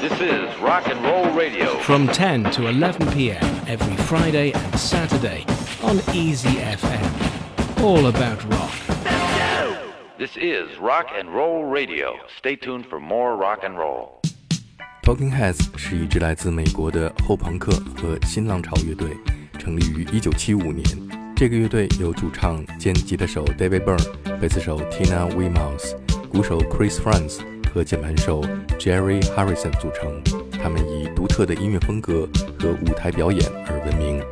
This is Rock and Roll Radio. From 10 to 11 p.m. every Friday and Saturday on EZFM. All about rock. This is Rock and Roll Radio. Stay tuned for more rock and roll. Talking Heads 是一支来自美国的后朋克和新浪潮乐队，成立于1975年。这个乐队由主唱兼吉他手 David Byrne、贝斯手 Tina Weymouth、鼓手 Chris Franz 和键盘手 Jerry Harrison 组成。他们以独特的音乐风格和舞台表演而闻名。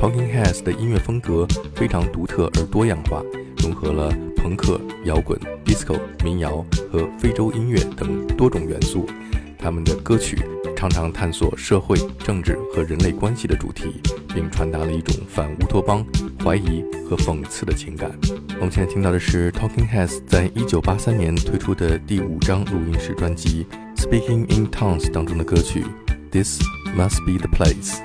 Talking Heads 的音乐风格非常独特而多样化，融合了朋克、摇滚、disco、民谣和非洲音乐等多种元素。他们的歌曲常常探索社会、政治和人类关系的主题，并传达了一种反乌托邦、怀疑和讽刺的情感。我们现在听到的是 Talking Heads 在1983年推出的第5张录音室专辑 Speaking in Tongues 当中的歌曲 This Must Be The Place。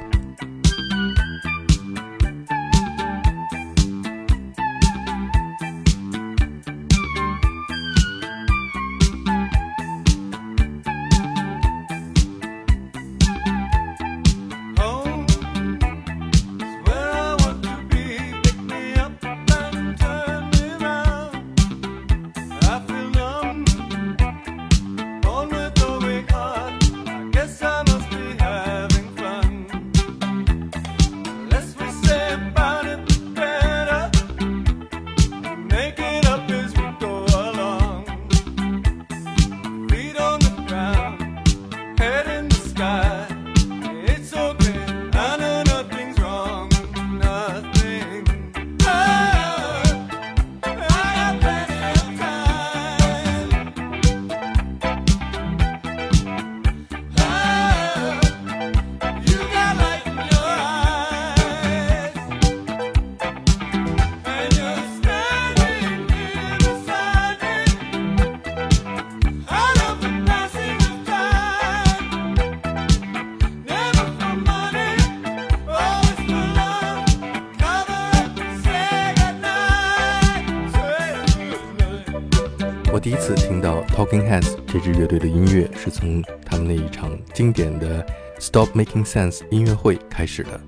第一次听到 Talking Heads 这支乐队的音乐是从他们那一场经典的 Stop Making Sense 音乐会开始的。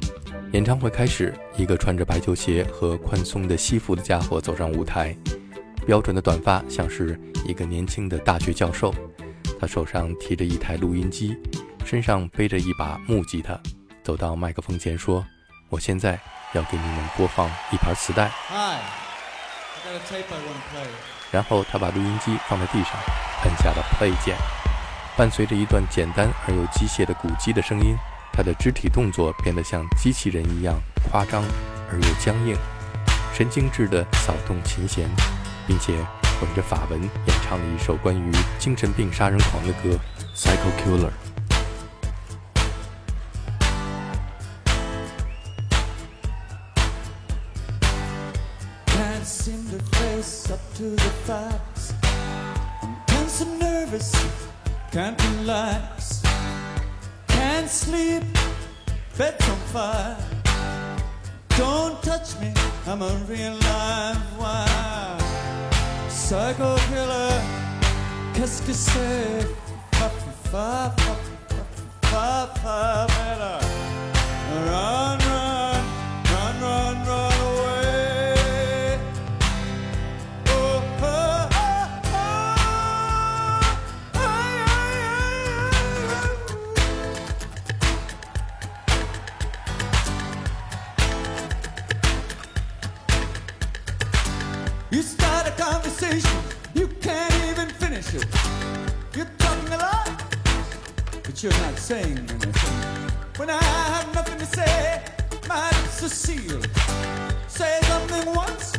演唱会开始，一个穿着白球鞋和宽松的西服的家伙走上舞台，标准的短发像是一个年轻的大学教授，他手上提着一台录音机，身上背着一把木吉他，走到麦克风前说，我现在要给你们播放一盘磁带。Hi, I got a tape I want to play.然后他把录音机放在地上，按下了 play 键，伴随着一段简单而又机械的鼓击的声音，他的肢体动作变得像机器人一样夸张而又僵硬，神经质地扫动琴弦，并且混着法文演唱了一首关于精神病杀人狂的歌 Psycho Killer。Up to the facts, can't so nervous, can't relax, can't sleep, bed's on fire, don't touch me, I'm a real live wire, psycho killer, qu'est-ce que c'est, fa fa fa fa fa better, run run, run run run away.You can't even finish it. You're talking a lot, but you're not saying anything. When I have nothing to say, my lips are sealed. Say something once,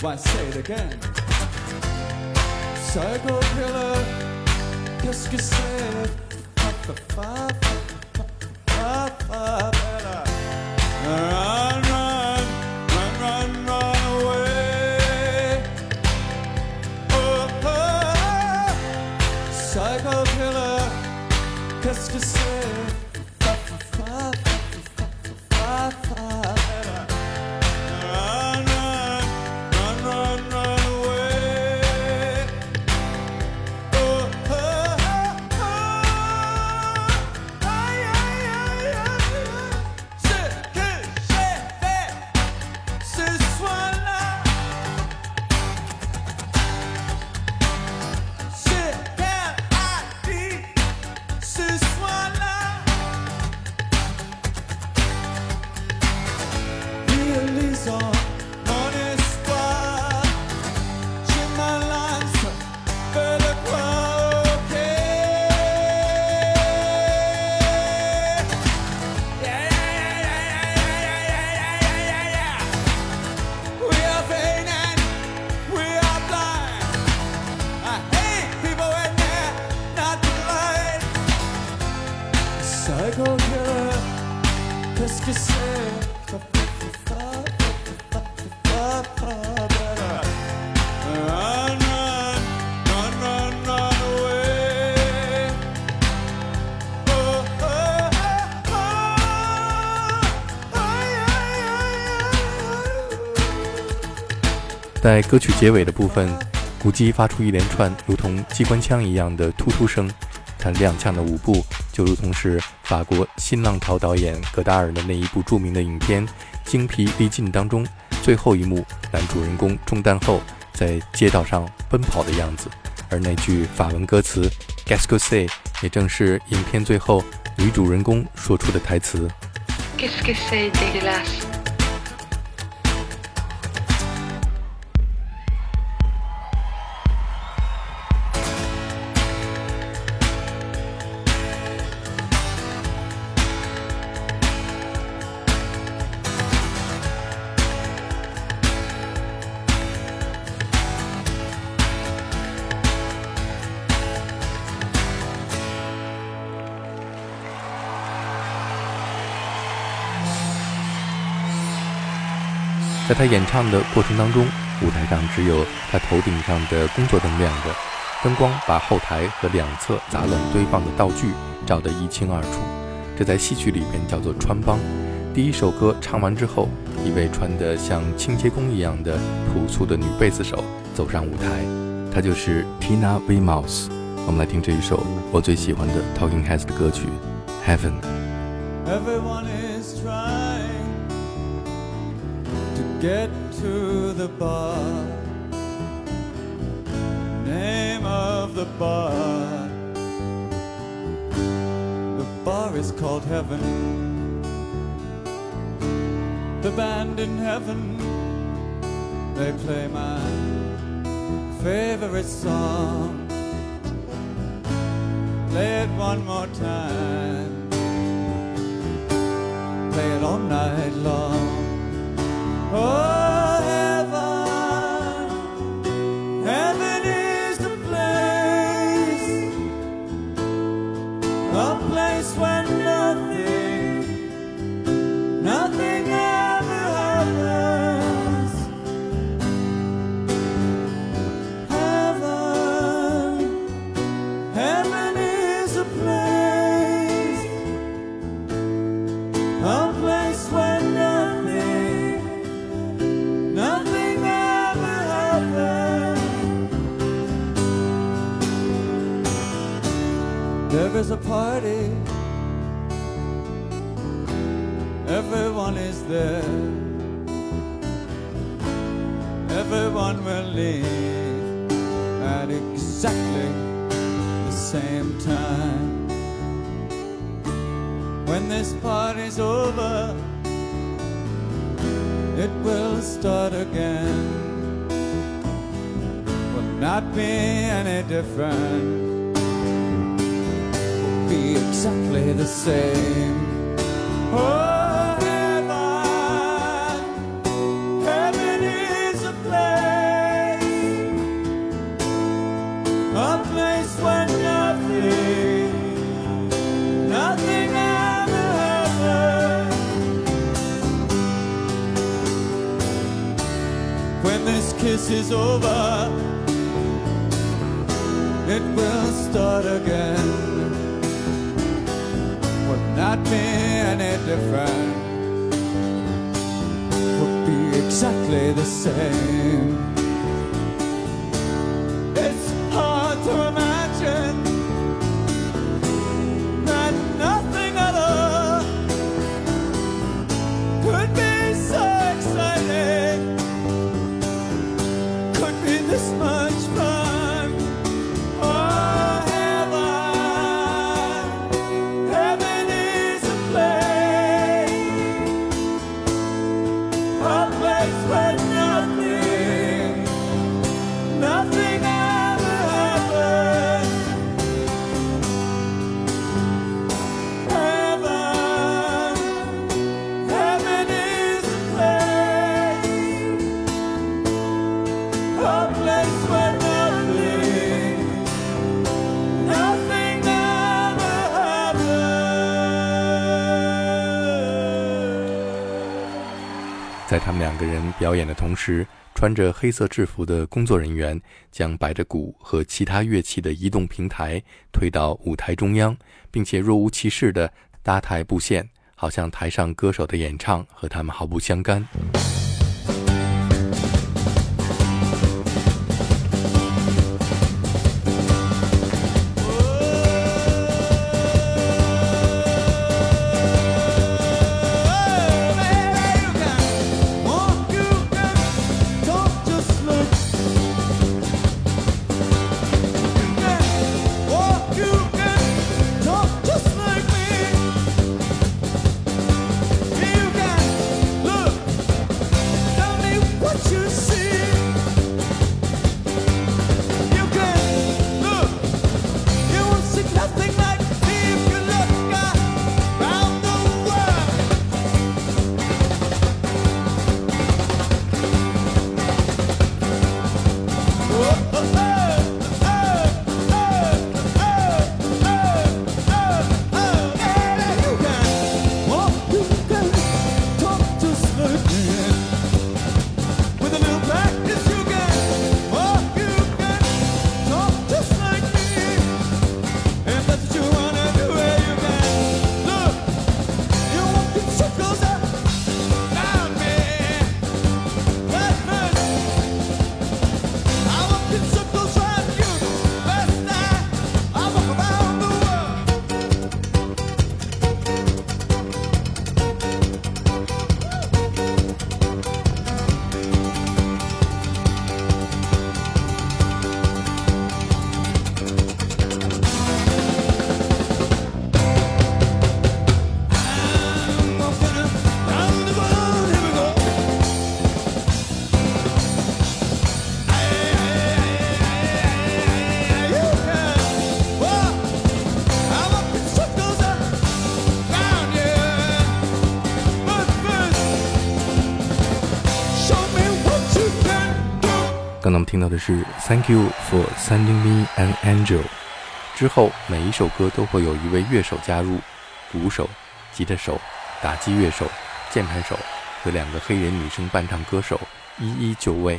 why say it again? Psycho killer, qu'est-ce que c'est? Papa, papa, papa, papa, better. Run, run, run, run, run away.Psycho killer, qu'est-ce que c'est? Fa fa fa fa fa fa fa fa. Run, run, run, run, run away. Oh, oh, oh, oh. Psycho Killer, qu'est-ce que c'est?在歌曲结尾的部分，古迹发出一连串如同机关枪一样的突突声，弹踉跄的舞步就如同是法国新浪潮导演戈达尔的那一部著名的影片《精疲力尽》当中最后一幕男主人公中弹后在街道上奔跑的样子，而那句法文歌词 Qu'est-ce que c'est 也正是影片最后女主人公说出的台词 Qu'est-ce que c'est dégueulasse。在他演唱的过程当中，舞台上只有他头顶上的工作灯亮着，灯光把后台和两侧杂乱堆放的道具照得一清二楚，这在戏曲里面叫做穿帮。第一首歌唱完之后，一位穿得像清洁工一样的朴素的女贝斯手走上舞台，她就是 Tina Weymouth。 我们来听这一首我最喜欢的 Talking Heads 的歌曲 Heaven。 Everyone is trying get to the bar, name of the bar, the bar is called Heaven, the band in Heaven, they play my favorite song, play it one more time, play it all night long.Oh, heaven, heaven is the place, a place where nothing, nothing ever happens. Heaven, heaven is a place, a place where there is a party, everyone is there, everyone will leave at exactly the same time. When this party's over, it will start again, will not be any different.Be exactly the same. Oh, heaven, heaven is a place where nothing, nothing ever happens. When this kiss is over, it will start again.Not be any different, would be exactly the same. It's hard to imagine that nothing other could be so exciting, could be this much fun.Place where nothing 在他们两个人表演的同时，穿着黑色制服的工作人员将摆着鼓和其他乐器的移动平台推到舞台中央，并且若无其事地搭台布线，好像台上歌手的演唱和他们毫不相干。刚才我们听到的是 Thank you for sending me an angel， 之后每一首歌都会有一位乐手加入，鼓手、吉他手、打击乐手、键盘手和两个黑人女生伴唱歌手一一就位。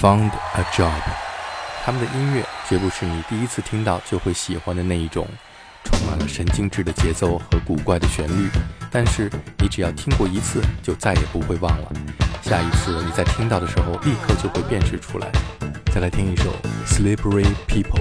Found a Job。 他们的音乐绝不是你第一次听到就会喜欢的那一种，充满了神经质的节奏和古怪的旋律，但是你只要听过一次就再也不会忘了，下一次你在听到的时候立刻就会辨识出来。再来听一首 Slippery People。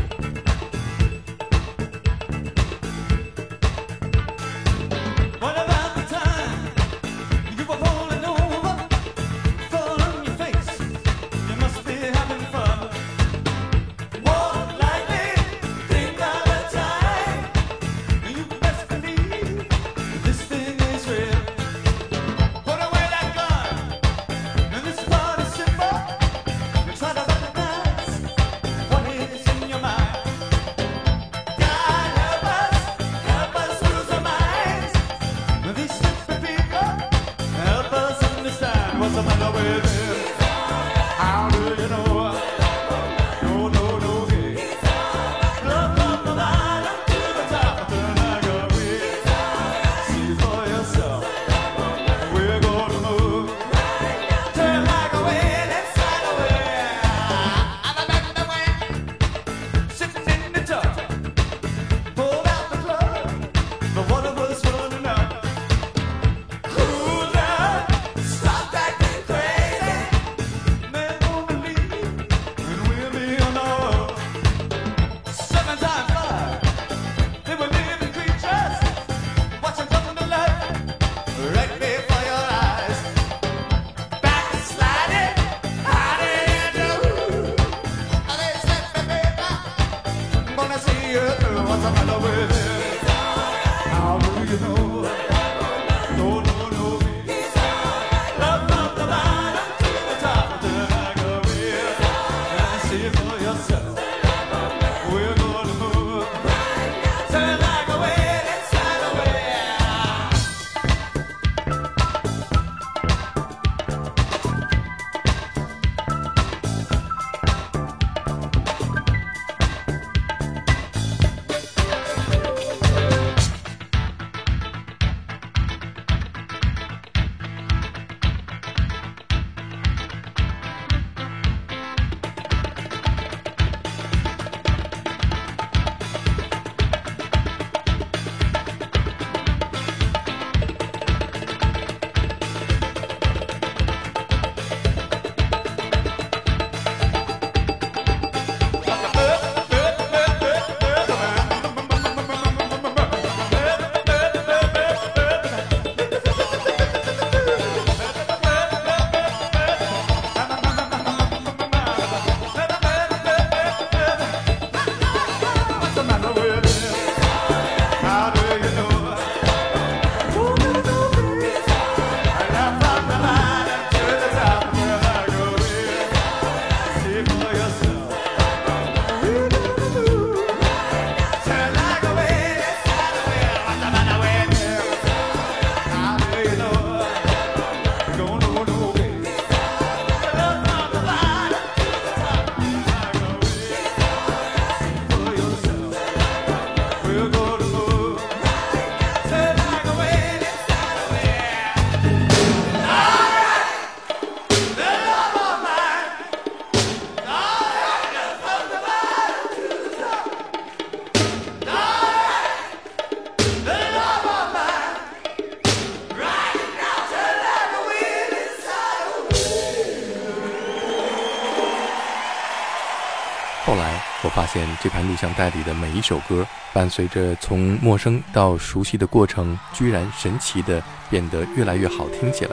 发现这盘录像带里的每一首歌，伴随着从陌生到熟悉的过程，居然神奇地变得越来越好听起来。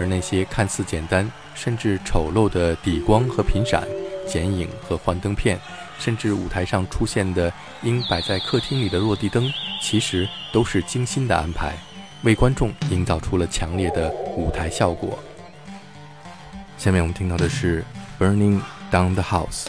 而那些看似简单甚至丑陋的底光和频闪、剪影和幻灯片，甚至舞台上出现的应摆在客厅里的落地灯，其实都是精心的安排，为观众营造出了强烈的舞台效果。下面我们听到的是 Burning Down the House。